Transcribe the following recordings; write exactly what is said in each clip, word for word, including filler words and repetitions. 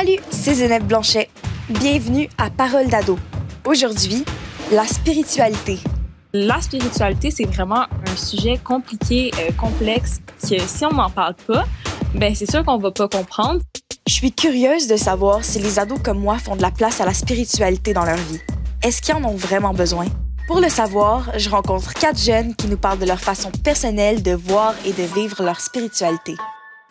Salut, c'est Zénef Blanchet. Bienvenue à Parole d'ados. Aujourd'hui, la spiritualité. La spiritualité, c'est vraiment un sujet compliqué, euh, complexe, que si on n'en parle pas, ben c'est sûr qu'on ne va pas comprendre. Je suis curieuse de savoir si les ados comme moi font de la place à la spiritualité dans leur vie. Est-ce qu'ils en ont vraiment besoin? Pour le savoir, je rencontre quatre jeunes qui nous parlent de leur façon personnelle de voir et de vivre leur spiritualité.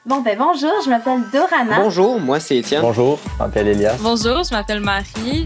Bon, ben bonjour, je m'appelle Dorana. Bonjour, moi c'est Étienne. Bonjour, je m'appelle Elias. Bonjour, je m'appelle Marie.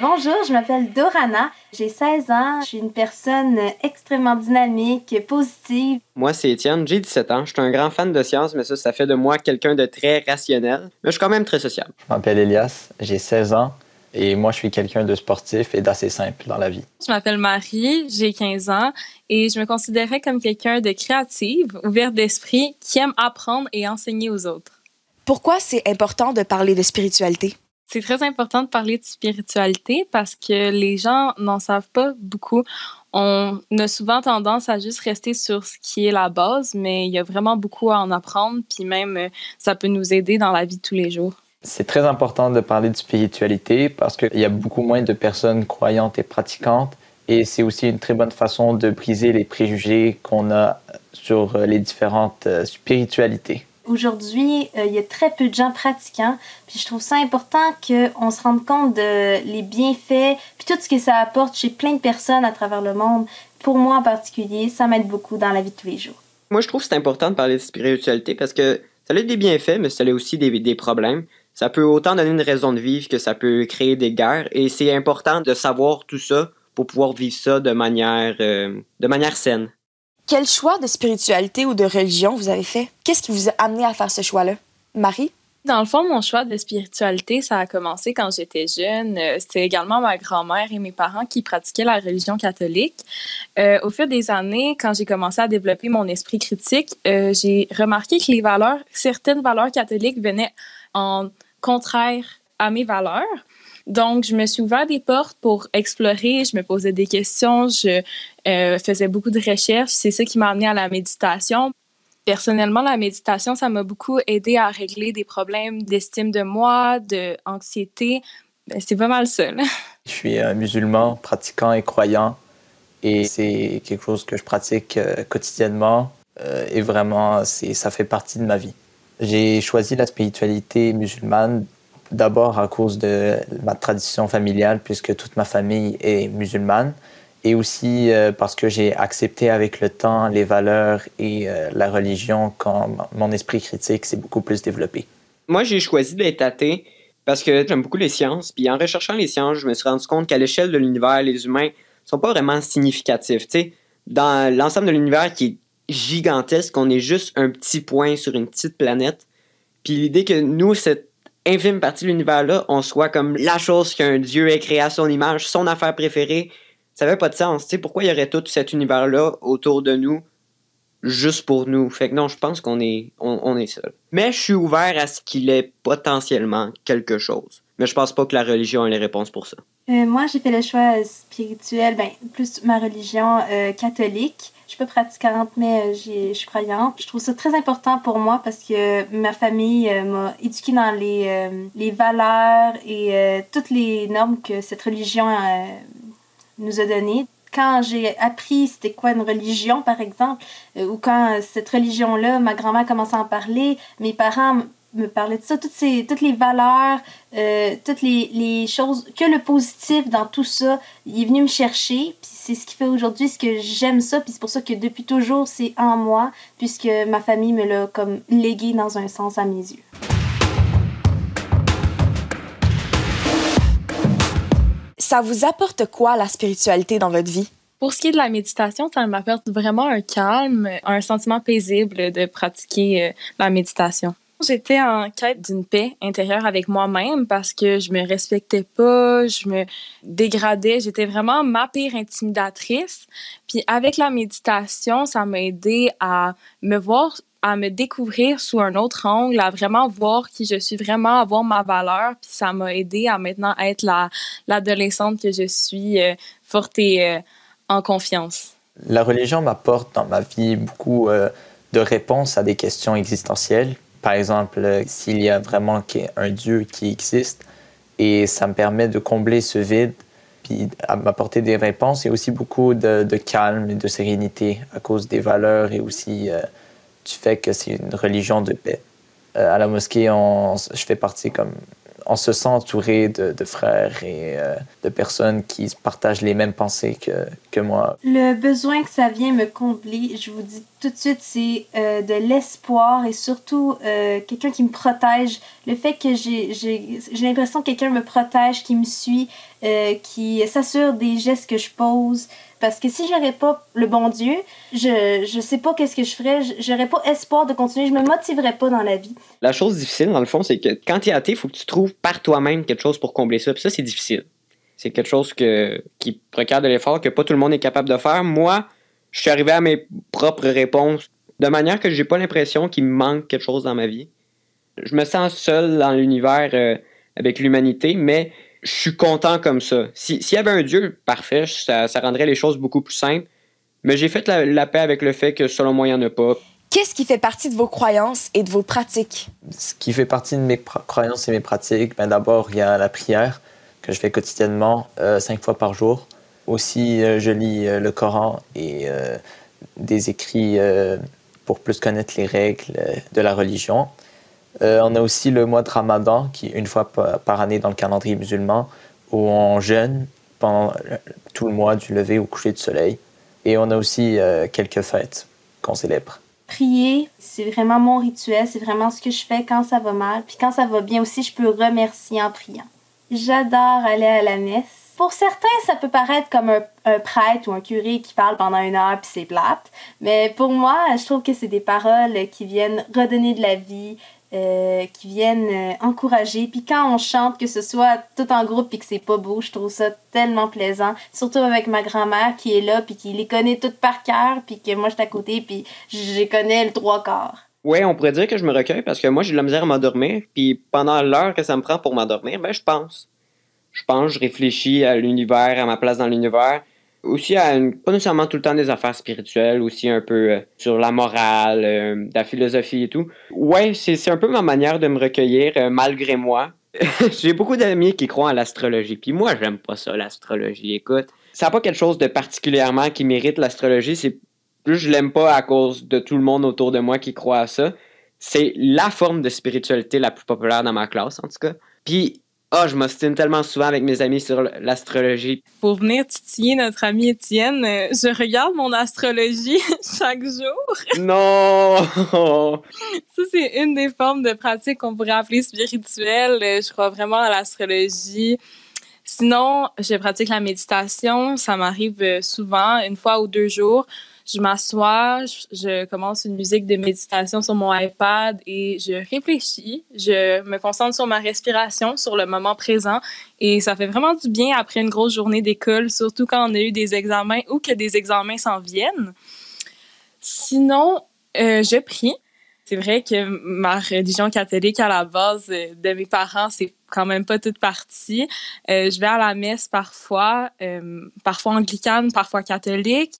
Bonjour, je m'appelle Dorana, j'ai seize ans, je suis une personne extrêmement dynamique, positive. Moi, c'est Étienne, j'ai dix-sept ans, je suis un grand fan de sciences, mais ça, ça fait de moi quelqu'un de très rationnel, mais je suis quand même très sociable. Je m'appelle Elias, j'ai seize ans et moi, je suis quelqu'un de sportif et d'assez simple dans la vie. Je m'appelle Marie, j'ai quinze ans et je me considérais comme quelqu'un de créative, ouvert d'esprit, qui aime apprendre et enseigner aux autres. Pourquoi c'est important de parler de spiritualité? C'est très important de parler de spiritualité parce que les gens n'en savent pas beaucoup. On a souvent tendance à juste rester sur ce qui est la base, mais il y a vraiment beaucoup à en apprendre, puis même ça peut nous aider dans la vie de tous les jours. C'est très important de parler de spiritualité parce qu'il y a beaucoup moins de personnes croyantes et pratiquantes, et c'est aussi une très bonne façon de briser les préjugés qu'on a sur les différentes spiritualités. Aujourd'hui, euh, il y a très peu de gens pratiquants, puis je trouve ça important qu'on se rende compte de les bienfaits, puis tout ce que ça apporte chez plein de personnes à travers le monde. Pour moi en particulier, ça m'aide beaucoup dans la vie de tous les jours. Moi, je trouve que c'est important de parler de spiritualité parce que ça a des bienfaits, mais ça a aussi des, des problèmes. Ça peut autant donner une raison de vivre que ça peut créer des guerres, et c'est important de savoir tout ça pour pouvoir vivre ça de manière, euh, de manière saine. Quel choix de spiritualité ou de religion vous avez fait? Qu'est-ce qui vous a amené à faire ce choix-là? Marie? Dans le fond, mon choix de spiritualité, ça a commencé quand j'étais jeune. C'était également ma grand-mère et mes parents qui pratiquaient la religion catholique. Euh, au fil des années, quand j'ai commencé à développer mon esprit critique, euh, j'ai remarqué que les valeurs, certaines valeurs catholiques venaient en contraire à mes valeurs. Donc, je me suis ouvert des portes pour explorer, je me posais des questions, je euh, faisais beaucoup de recherches. C'est ça qui m'a amenée à la méditation. Personnellement, la méditation, ça m'a beaucoup aidée à régler des problèmes d'estime de moi, d'anxiété. Ben, c'est pas mal ça, là. Je suis un musulman pratiquant et croyant, et c'est quelque chose que je pratique euh, quotidiennement euh, et vraiment, c'est, ça fait partie de ma vie. J'ai choisi la spiritualité musulmane d'abord à cause de ma tradition familiale, puisque toute ma famille est musulmane, et aussi euh, parce que j'ai accepté avec le temps les valeurs et euh, la religion quand mon esprit critique s'est beaucoup plus développé. Moi, j'ai choisi d'être athée parce que j'aime beaucoup les sciences, puis en recherchant les sciences, je me suis rendu compte qu'à l'échelle de l'univers, les humains ne sont pas vraiment significatifs. T'sais, dans l'ensemble de l'univers qui est gigantesque, on est juste un petit point sur une petite planète, puis l'idée que nous, cette infime partie de l'univers-là, on soit comme la chose qu'un dieu ait créée à son image, son affaire préférée, ça n'avait pas de sens. Tu sais, pourquoi il y aurait tout cet univers-là autour de nous, juste pour nous? Fait que non, je pense qu'on est, on, on est seul. Mais je suis ouvert à ce qu'il ait potentiellement quelque chose. Mais je pense pas que la religion ait les réponses pour ça. Euh, moi, j'ai fait le choix spirituel, ben, plus ma religion euh, catholique. Je suis pas pratiquante, mais je suis croyante. Je trouve ça très important pour moi parce que ma famille euh, m'a éduquée dans les, euh, les valeurs et euh, toutes les normes que cette religion euh, nous a données. Quand j'ai appris c'était quoi une religion, par exemple, euh, ou quand cette religion-là, ma grand-mère commençait à en parler, mes parents me parlaient de ça, toutes, ces, toutes les valeurs, euh, toutes les, les choses, que le positif dans tout ça, il est venu me chercher, puis c'est ce qui fait aujourd'hui ce que j'aime ça, puis c'est pour ça que depuis toujours, c'est en moi, puisque ma famille me l'a comme légué dans un sens à mes yeux. Ça vous apporte quoi la spiritualité dans votre vie? Pour ce qui est de la méditation, ça m'apporte vraiment un calme, un sentiment paisible de pratiquer la méditation. J'étais en quête d'une paix intérieure avec moi-même parce que je me respectais pas, je me dégradais, j'étais vraiment ma pire intimidatrice. Puis avec la méditation, ça m'a aidée à me voir, à me découvrir sous un autre angle, à vraiment voir qui je suis, vraiment à voir ma valeur. Puis ça m'a aidée à maintenant être la, l'adolescente que je suis, euh, forte et euh, en confiance. La religion m'apporte dans ma vie beaucoup euh, de réponses à des questions existentielles. Par exemple, s'il y a vraiment un Dieu qui existe, et ça me permet de combler ce vide, puis m'apporter des réponses et aussi beaucoup de, de calme et de sérénité à cause des valeurs et aussi euh, du fait que c'est une religion de paix. Euh, à la mosquée, on, je fais partie comme... On se sent entouré de, de frères et euh, de personnes qui partagent les mêmes pensées que, que moi. Le besoin que ça vient me combler, je vous dis tout de suite, c'est euh, de l'espoir et surtout euh, quelqu'un qui me protège. Le fait que j'ai, j'ai, j'ai l'impression que quelqu'un me protège, qui me suit, euh, qui s'assure des gestes que je pose. Parce que si j'aurais pas le bon Dieu, je, je sais pas qu'est-ce que je ferais, j'aurais pas espoir de continuer, je me motiverais pas dans la vie. La chose difficile, dans le fond, c'est que quand t'es athée, il faut que tu trouves par toi-même quelque chose pour combler ça, puis ça, c'est difficile. C'est quelque chose que, qui requiert de l'effort, que pas tout le monde est capable de faire. Moi, je suis arrivé à mes propres réponses, de manière que j'ai pas l'impression qu'il me manque quelque chose dans ma vie. Je me sens seul dans l'univers euh, avec l'humanité, mais... Je suis content comme ça. Si, s'il y avait un Dieu, parfait, ça, ça rendrait les choses beaucoup plus simples. Mais j'ai fait la, la paix avec le fait que, selon moi, il n'y en a pas. Qu'est-ce qui fait partie de vos croyances et de vos pratiques? Ce qui fait partie de mes croyances et mes pratiques, ben d'abord, il y a la prière que je fais quotidiennement, euh, cinq fois par jour. Aussi, euh, je lis euh, le Coran et euh, des écrits euh, pour plus connaître les règles euh, de la religion. Euh, on a aussi le mois de Ramadan, qui est une fois par année dans le calendrier musulman, où on jeûne pendant tout le mois du lever au coucher du soleil. Et on a aussi euh, quelques fêtes qu'on célèbre. Prier, c'est vraiment mon rituel, c'est vraiment ce que je fais quand ça va mal. Puis quand ça va bien aussi, je peux remercier en priant. J'adore aller à la messe. Pour certains, ça peut paraître comme un, un prêtre ou un curé qui parle pendant une heure puis c'est plate. Mais pour moi, je trouve que c'est des paroles qui viennent redonner de la vie, Euh, qui viennent euh, encourager. Puis quand on chante, que ce soit tout en groupe puis que c'est pas beau, je trouve ça tellement plaisant. Surtout avec ma grand-mère qui est là puis qui les connaît toutes par cœur puis que moi, je suis à côté puis je les connais le trois quarts. Oui, on pourrait dire que je me recueille parce que moi, j'ai de la misère à m'endormir. Puis pendant l'heure que ça me prend pour m'endormir, ben je pense. Je pense, je réfléchis à l'univers, à ma place dans l'univers. Aussi, à une, pas nécessairement tout le temps des affaires spirituelles, aussi un peu euh, sur la morale, euh, de la philosophie et tout. Ouais, c'est, c'est un peu ma manière de me recueillir euh, malgré moi. J'ai beaucoup d'amis qui croient à l'astrologie, puis moi, j'aime pas ça, l'astrologie. Écoute, ça n'a pas quelque chose de particulièrement qui mérite l'astrologie, c'est plus je l'aime pas à cause de tout le monde autour de moi qui croit à ça. C'est la forme de spiritualité la plus populaire dans ma classe, en tout cas. Puis... Ah, oh, je m'obstine tellement souvent avec mes amis sur l'astrologie. Pour venir titiller notre ami Étienne, je regarde mon astrologie chaque jour. Non! Ça, c'est une des formes de pratique qu'on pourrait appeler spirituelle. Je crois vraiment à l'astrologie. Sinon, je pratique la méditation. Ça m'arrive souvent, une fois ou deux jours. Je m'assois, je commence une musique de méditation sur mon iPad et je réfléchis. Je me concentre sur ma respiration, sur le moment présent. Et ça fait vraiment du bien après une grosse journée d'école, surtout quand on a eu des examens ou que des examens s'en viennent. Sinon, euh, je prie. C'est vrai que ma religion catholique, à la base de mes parents, c'est quand même pas toute partie. Euh, je vais à la messe parfois, euh, parfois anglicane, parfois catholique.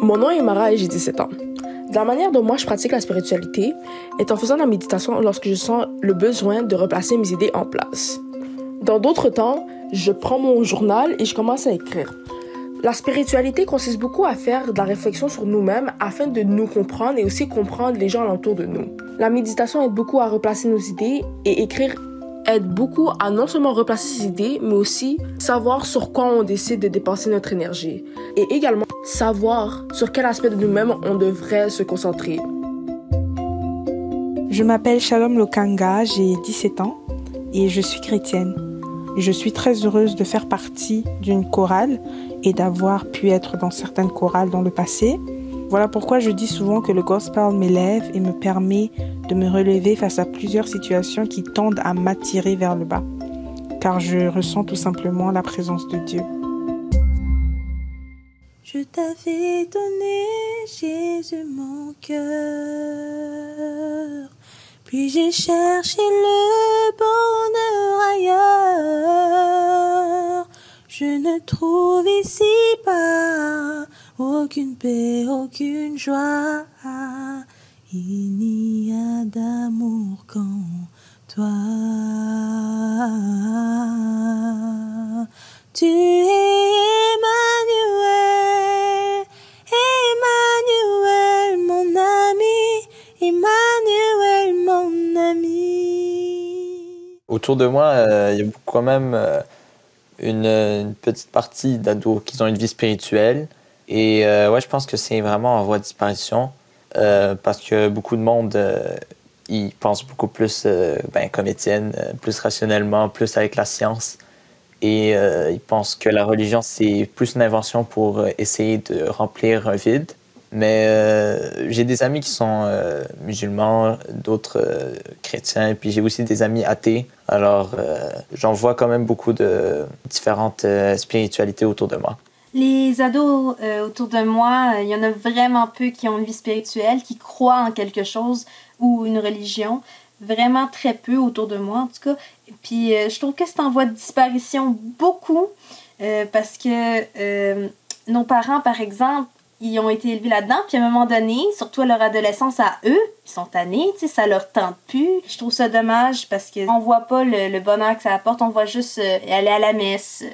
Mon nom est Mara et j'ai dix-sept ans. De la manière dont moi je pratique la spiritualité est en faisant la méditation lorsque je sens le besoin de replacer mes idées en place. Dans d'autres temps, je prends mon journal et je commence à écrire. La spiritualité consiste beaucoup à faire de la réflexion sur nous-mêmes afin de nous comprendre et aussi comprendre les gens alentour de nous. La méditation aide beaucoup à replacer nos idées et écrire aide beaucoup à non seulement replacer ses idées, mais aussi savoir sur quoi on décide de dépenser notre énergie. Et également savoir sur quel aspect de nous-mêmes on devrait se concentrer. Je m'appelle Shalom Lokanga, j'ai dix-sept ans et je suis chrétienne. Je suis très heureuse de faire partie d'une chorale et d'avoir pu être dans certaines chorales dans le passé. Voilà pourquoi je dis souvent que le gospel m'élève et me permet de me relever face à plusieurs situations qui tendent à m'attirer vers le bas, car je ressens tout simplement la présence de Dieu. Je t'avais donné, Jésus, mon cœur, puis j'ai cherché le bonheur ailleurs. Je ne trouve ici pas aucune paix, aucune joie. Il n'y a d'amour qu'en toi. Tu es Emmanuel, Emmanuel mon ami, Emmanuel mon ami. Autour de moi, il euh, y a quand même euh, une, une petite partie d'ados qui ont une vie spirituelle. Et euh, ouais, je pense que c'est vraiment en voie de disparition. Euh, parce que beaucoup de monde, euh, ils pensent beaucoup plus euh, ben, comme Étienne, euh, plus rationnellement, plus avec la science. Et euh, ils pensent que la religion, c'est plus une invention pour essayer de remplir un vide. Mais euh, j'ai des amis qui sont euh, musulmans, d'autres euh, chrétiens, et puis j'ai aussi des amis athées. Alors, euh, j'en vois quand même beaucoup de différentes euh, spiritualités autour de moi. Les ados euh, autour de moi, il euh, y en a vraiment peu qui ont une vie spirituelle, qui croient en quelque chose ou une religion. Vraiment très peu autour de moi, en tout cas. Puis euh, je trouve que c'est en voie de disparition beaucoup euh, parce que euh, nos parents, par exemple, ils ont été élevés là-dedans. Puis à un moment donné, surtout à leur adolescence, à eux, ils sont tannés, tu sais, ça leur tente plus. Je trouve ça dommage parce qu'on voit pas le, le bonheur que ça apporte, on voit juste euh, aller à la messe. Euh,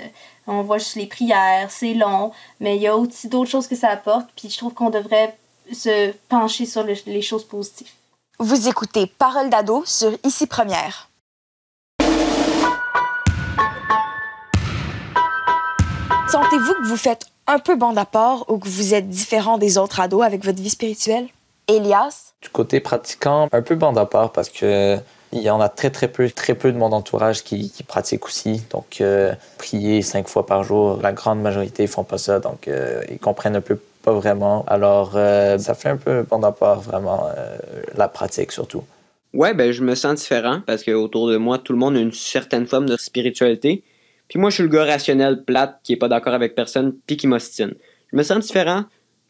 On voit juste les prières, c'est long, mais il y a aussi d'autres choses que ça apporte, puis je trouve qu'on devrait se pencher sur le, les choses positives. Vous écoutez Parole d'ados sur I C I Première. Sentez-vous que vous faites un peu bande à part ou que vous êtes différent des autres ados avec votre vie spirituelle? Elias? Du côté pratiquant, un peu bande à part parce que... Il y en a très, très peu, très peu de mon entourage qui, qui pratique aussi. Donc, euh, prier cinq fois par jour, la grande majorité ne font pas ça. Donc, euh, ils comprennent un peu pas vraiment. Alors, euh, ça fait un peu bande à part, vraiment, euh, la pratique surtout. Ouais, ben je me sens différent parce qu'autour de moi, tout le monde a une certaine forme de spiritualité. Puis moi, je suis le gars rationnel, plate, qui n'est pas d'accord avec personne, puis qui m'ostine. Je me sens différent,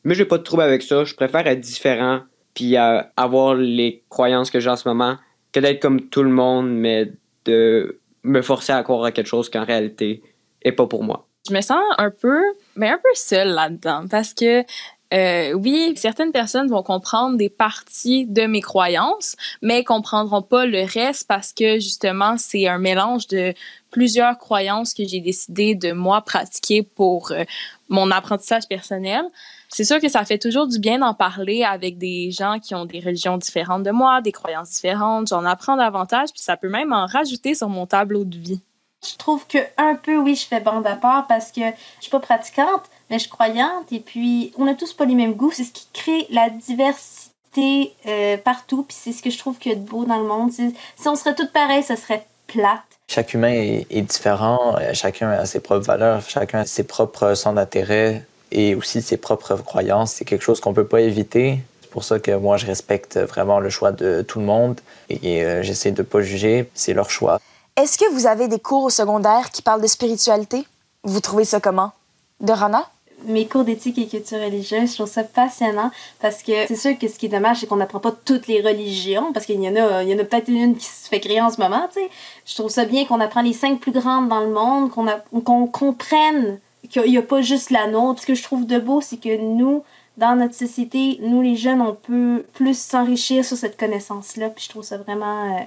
mais je n'ai pas de trouble avec ça. Je préfère être différent, puis euh, avoir les croyances que j'ai en ce moment, que d'être comme tout le monde, mais de me forcer à croire à quelque chose qu'en réalité n'est pas pour moi. Je me sens un peu, mais un peu seule là-dedans, parce que euh, oui, certaines personnes vont comprendre des parties de mes croyances, mais ne comprendront pas le reste parce que justement, c'est un mélange de plusieurs croyances que j'ai décidé de moi pratiquer pour euh, mon apprentissage personnel. C'est sûr que ça fait toujours du bien d'en parler avec des gens qui ont des religions différentes de moi, des croyances différentes. J'en apprends davantage, puis ça peut même en rajouter sur mon tableau de vie. Je trouve que un peu, oui, je fais bande à part parce que je suis pas pratiquante, mais je suis croyante. Et puis, on n'a tous pas les mêmes goûts. C'est ce qui crée la diversité euh, partout. Puis c'est ce que je trouve qu'il y a de beau dans le monde. C'est, si on serait toutes pareilles, ce serait plate. Chaque humain est, est différent. Chacun a ses propres valeurs. Chacun a ses propres centres d'intérêt. Et aussi ses propres croyances. C'est quelque chose qu'on ne peut pas éviter. C'est pour ça que moi, je respecte vraiment le choix de tout le monde et euh, j'essaie de ne pas juger. C'est leur choix. Est-ce que vous avez des cours au secondaire qui parlent de spiritualité? Vous trouvez ça comment? Dorana? Mes cours d'éthique et culture religieuse, je trouve ça passionnant parce que c'est sûr que ce qui est dommage, c'est qu'on n'apprend pas toutes les religions parce qu'il y en a, il y en a peut-être une qui se fait créer en ce moment, tu sais. Je trouve ça bien qu'on apprend les cinq plus grandes dans le monde, qu'on, a, qu'on comprenne qu'il n'y a pas juste la nôtre. Ce que je trouve de beau, c'est que nous, dans notre société, nous les jeunes, on peut plus s'enrichir sur cette connaissance-là. Puis je trouve ça vraiment euh,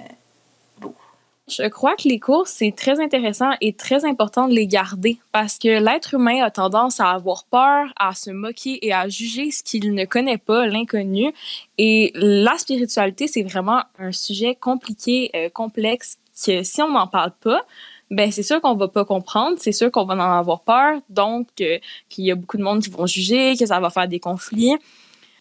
beau. Je crois que les cours, c'est très intéressant et très important de les garder parce que l'être humain a tendance à avoir peur, à se moquer et à juger ce qu'il ne connaît pas, l'inconnu. Et la spiritualité, c'est vraiment un sujet compliqué, euh, complexe, que si on n'en parle pas, ben c'est sûr qu'on va pas comprendre, c'est sûr qu'on va en avoir peur, donc euh, qu'il y a beaucoup de monde qui vont juger, que ça va faire des conflits.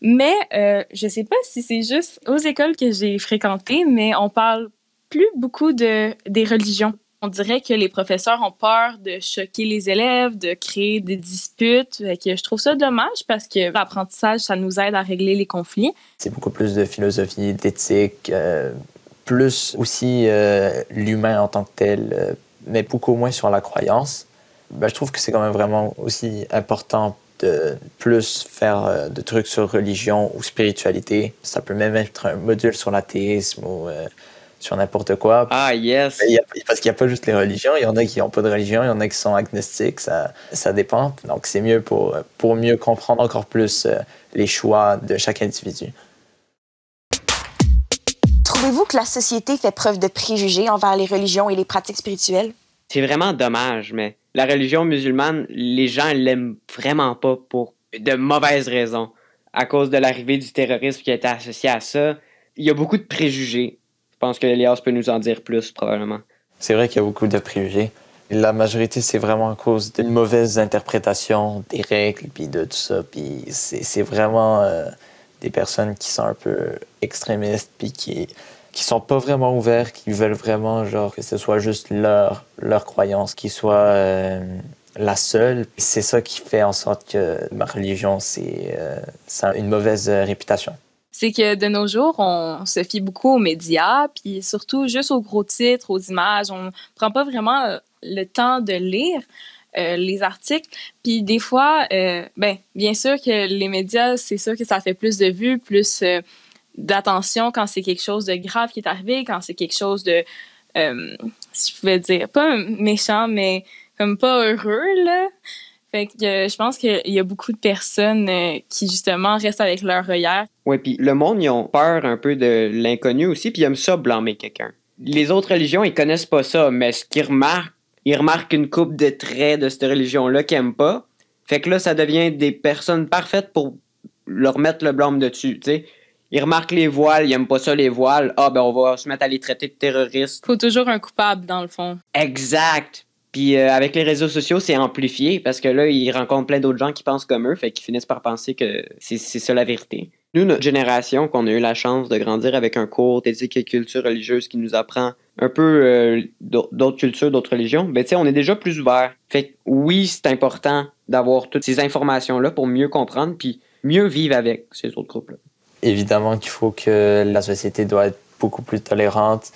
Mais euh, je sais pas si c'est juste aux écoles que j'ai fréquentées, mais on parle plus beaucoup de des religions. On dirait que les professeurs ont peur de choquer les élèves, de créer des disputes. Que je trouve ça dommage parce que l'apprentissage, ça nous aide à régler les conflits. C'est beaucoup plus de philosophie, d'éthique, euh, plus aussi euh, l'humain en tant que tel, euh, mais beaucoup moins sur la croyance. Ben, je trouve que c'est quand même vraiment aussi important de plus faire euh, de trucs sur religion ou spiritualité. Ça peut même être un module sur l'athéisme ou euh, sur n'importe quoi. Ah, yes! Ben, y a, parce qu'il n'y a pas juste les religions. Il y en a qui n'ont pas de religion, il y en a qui sont agnostiques, ça, ça dépend. Donc, c'est mieux pour, pour mieux comprendre encore plus euh, les choix de chaque individu. Trouvez-vous que la société fait preuve de préjugés envers les religions et les pratiques spirituelles? C'est vraiment dommage, mais la religion musulmane, les gens l'aiment vraiment pas pour de mauvaises raisons. À cause de l'arrivée du terrorisme qui a été associé à ça, il y a beaucoup de préjugés. Je pense que Elias peut nous en dire plus, probablement. C'est vrai qu'il y a beaucoup de préjugés. La majorité, c'est vraiment à cause d'une mauvaise interprétation des règles, puis de tout ça. Puis c'est, c'est vraiment euh, des personnes qui sont un peu extrémistes, puis qui... qui sont pas vraiment ouverts, qui veulent vraiment genre que ce soit juste leur, leur croyance, qui soit euh, la seule. C'est ça qui fait en sorte que ma religion, c'est, euh, ça a une mauvaise réputation. C'est que de nos jours, on se fie beaucoup aux médias, puis surtout juste aux gros titres, aux images. On prend pas vraiment le temps de lire euh, les articles. Puis des fois, euh, ben, bien sûr que les médias, c'est sûr que ça fait plus de vues, plus... Euh, d'attention quand c'est quelque chose de grave qui est arrivé, quand c'est quelque chose de, euh, si je pouvais dire, pas méchant, mais comme pas heureux, là. Fait que euh, je pense qu'il y a beaucoup de personnes euh, qui, justement, restent avec leur œillère. Oui, puis le monde, ils ont peur un peu de l'inconnu aussi, puis ils aiment ça blâmer quelqu'un. Les autres religions, ils connaissent pas ça, mais ce qu'ils remarquent, ils remarquent une coupe de traits de cette religion-là qu'ils aiment pas. Fait que là, ça devient des personnes parfaites pour leur mettre le blâme dessus, tu sais. Ils remarquent les voiles, ils n'aiment pas ça, les voiles. Ah, ben, on va se mettre à les traiter de terroristes. Faut toujours un coupable, dans le fond. Exact. Puis euh, avec les réseaux sociaux, c'est amplifié parce que là, ils rencontrent plein d'autres gens qui pensent comme eux, fait qu'ils finissent par penser que c'est, c'est ça la vérité. Nous, notre génération, qu'on a eu la chance de grandir avec un cours d'éthique et culture religieuse qui nous apprend un peu euh, d'autres cultures, d'autres religions, ben, tu sais, on est déjà plus ouvert. Fait que oui, c'est important d'avoir toutes ces informations-là pour mieux comprendre puis mieux vivre avec ces autres groupes-là. Évidemment qu'il faut que la société doit être beaucoup plus tolérante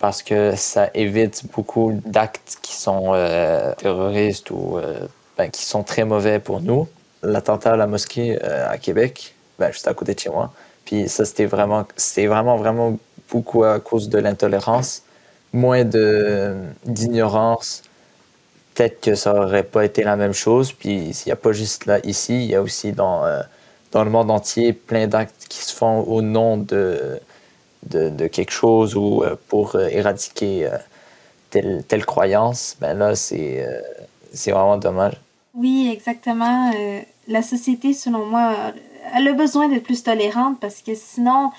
parce que ça évite beaucoup d'actes qui sont euh, terroristes ou euh, ben, qui sont très mauvais pour nous. L'attentat à la mosquée euh, à Québec, ben, juste à côté de chez moi, puis ça, c'était vraiment, c'était vraiment, vraiment beaucoup à cause de l'intolérance, moins de, d'ignorance. Peut-être que ça n'aurait pas été la même chose, puis il n'y a pas juste là, ici, il y a aussi dans... Euh, dans le monde entier, plein d'actes qui se font au nom de, de, de quelque chose ou pour éradiquer telle, telle croyance. Ben là, c'est, c'est vraiment dommage. Oui, exactement. Euh, la société, selon moi, elle a besoin d'être plus tolérante parce que sinon,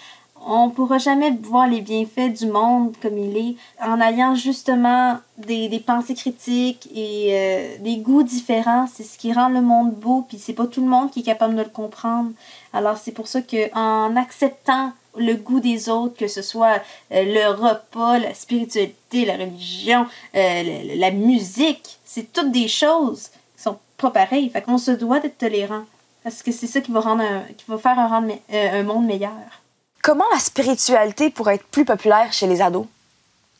on ne pourra jamais voir les bienfaits du monde comme il est en ayant justement des, des pensées critiques et euh, des goûts différents. C'est ce qui rend le monde beau, puis c'est pas tout le monde qui est capable de le comprendre. Alors c'est pour ça qu'en acceptant le goût des autres, que ce soit euh, le repas, la spiritualité, la religion, euh, la, la musique, c'est toutes des choses qui sont pas pareilles. Fait qu'on se doit d'être tolérant parce que c'est ça qui va, rendre un, qui va faire un, rendre, euh, un monde meilleur. Comment la spiritualité pourrait être plus populaire chez les ados?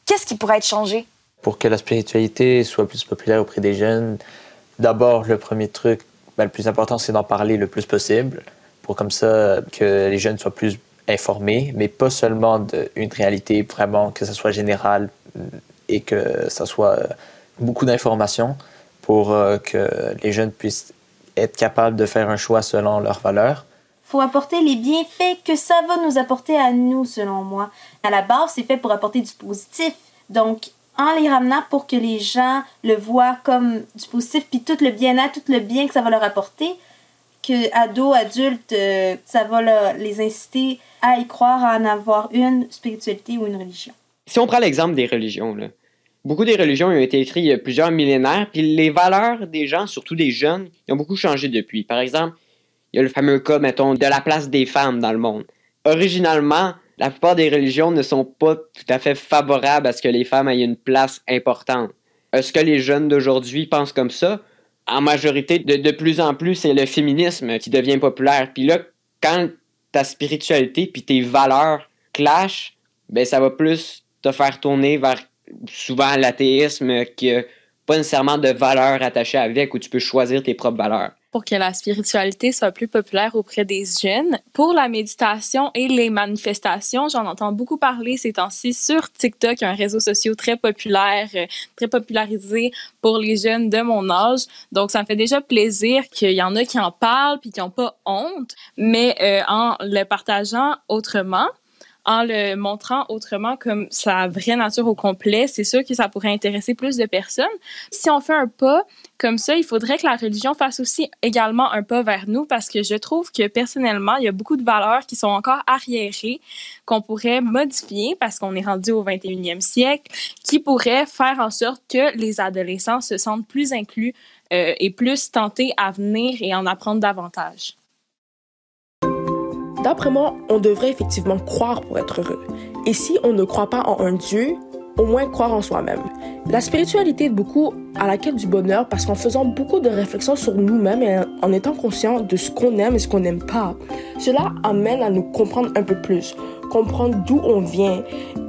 Qu'est-ce qui pourrait être changé? Pour que la spiritualité soit plus populaire auprès des jeunes, d'abord, le premier truc, ben, le plus important, c'est d'en parler le plus possible, pour comme ça que les jeunes soient plus informés, mais pas seulement d'une réalité, vraiment que ça soit général et que ça soit beaucoup d'informations pour euh, que les jeunes puissent être capables de faire un choix selon leurs valeurs. Faut apporter les bienfaits que ça va nous apporter à nous, selon moi. À la base, c'est fait pour apporter du positif. Donc, en les ramenant pour que les gens le voient comme du positif, puis tout le bien-être, tout le bien que ça va leur apporter, que ados, adultes, euh, ça va leur, les inciter à y croire, à en avoir une spiritualité ou une religion. Si on prend l'exemple des religions, là, beaucoup des religions ont été écrites il y a plusieurs millénaires, puis les valeurs des gens, surtout des jeunes, ont beaucoup changé depuis. Par exemple, il y a le fameux cas, mettons, de la place des femmes dans le monde. Originalement, la plupart des religions ne sont pas tout à fait favorables à ce que les femmes aient une place importante. Est-ce que les jeunes d'aujourd'hui pensent comme ça? En majorité, de, de plus en plus, c'est le féminisme qui devient populaire. Puis là, quand ta spiritualité puis tes valeurs clashent, ben ça va plus te faire tourner vers souvent l'athéisme qui n'a pas nécessairement de valeurs attachées avec, où tu peux choisir tes propres valeurs. Pour que la spiritualité soit plus populaire auprès des jeunes. Pour la méditation et les manifestations, j'en entends beaucoup parler ces temps-ci sur TikTok, un réseau social très populaire, très popularisé pour les jeunes de mon âge. Donc, ça me fait déjà plaisir qu'il y en a qui en parlent puis qui n'ont pas honte, mais euh, en le partageant autrement, en le montrant autrement comme sa vraie nature au complet, c'est sûr que ça pourrait intéresser plus de personnes. Si on fait un pas comme ça, il faudrait que la religion fasse aussi également un pas vers nous, parce que je trouve que personnellement, il y a beaucoup de valeurs qui sont encore arriérées, qu'on pourrait modifier parce qu'on est rendu au vingt et unième siècle, qui pourraient faire en sorte que les adolescents se sentent plus inclus euh, et plus tentés à venir et en apprendre davantage. D'après moi, on devrait effectivement croire pour être heureux. Et si on ne croit pas en un Dieu, au moins croire en soi-même. La spiritualité est beaucoup à la quête du bonheur parce qu'en faisant beaucoup de réflexions sur nous-mêmes et en étant conscients de ce qu'on aime et ce qu'on n'aime pas, cela amène à nous comprendre un peu plus, comprendre d'où on vient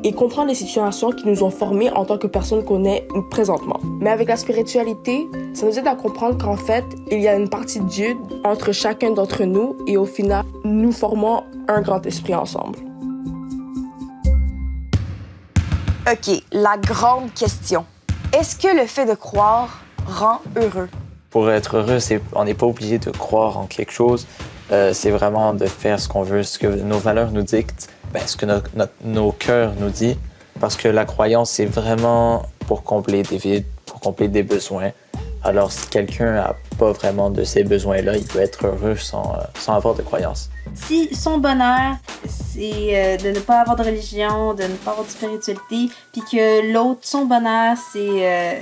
et comprendre les situations qui nous ont formés en tant que personnes qu'on est présentement. Mais avec la spiritualité, ça nous aide à comprendre qu'en fait, il y a une partie de Dieu entre chacun d'entre nous et au final, nous formons un grand esprit ensemble. OK, la grande question. Est-ce que le fait de croire rend heureux? Pour être heureux, c'est, on n'est pas obligé de croire en quelque chose. Euh, c'est vraiment de faire ce qu'on veut, ce que nos valeurs nous dictent, ben, ce que no, no, nos cœurs nous disent. Parce que la croyance, c'est vraiment pour combler des vides, pour combler des besoins. Alors, si quelqu'un n'a pas vraiment de ces besoins-là, il peut être heureux sans, sans avoir de croyance. Si son bonheur, c'est de ne pas avoir de religion, de ne pas avoir de spiritualité, puis que l'autre, son bonheur, c'est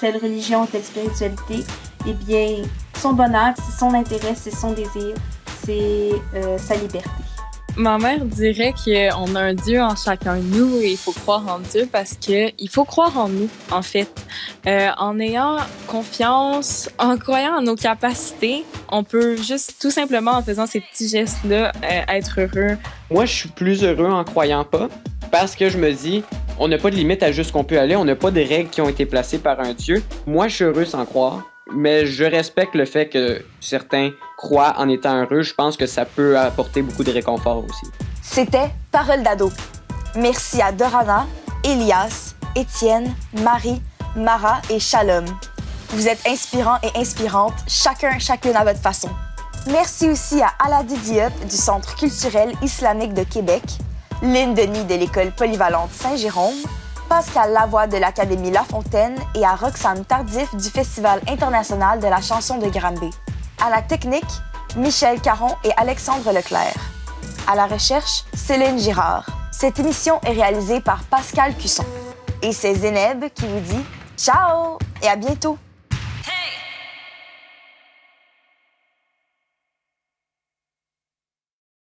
telle religion, telle spiritualité, eh bien, son bonheur, c'est son intérêt, c'est son désir, c'est euh, sa liberté. Ma mère dirait qu'on a un Dieu en chacun de nous et il faut croire en Dieu parce qu'il faut croire en nous, en fait. Euh, en ayant confiance, en croyant en nos capacités, on peut juste tout simplement, en faisant ces petits gestes-là, euh, être heureux. Moi, je suis plus heureux en croyant pas parce que je me dis, on n'a pas de limite à juste qu'on peut aller, on n'a pas de règles qui ont été placées par un Dieu. Moi, je suis heureux sans croire. Mais je respecte le fait que certains croient en étant heureux. Je pense que ça peut apporter beaucoup de réconfort aussi. C'était Parole d'ados. Merci à Dorana, Elias, Étienne, Marie, Mara et Shalom. Vous êtes inspirants et inspirantes, chacun chacune à votre façon. Merci aussi à Aladi Diop du Centre culturel islamique de Québec, Lynn Denis de l'École polyvalente Saint-Jérôme, Pascal Lavoie de l'Académie Lafontaine et à Roxane Tardif du Festival international de la chanson de Granby. À la technique, Michel Caron et Alexandre Leclerc. À la recherche, Céline Girard. Cette émission est réalisée par Pascal Cusson. Et c'est Zéneb qui vous dit ciao et à bientôt!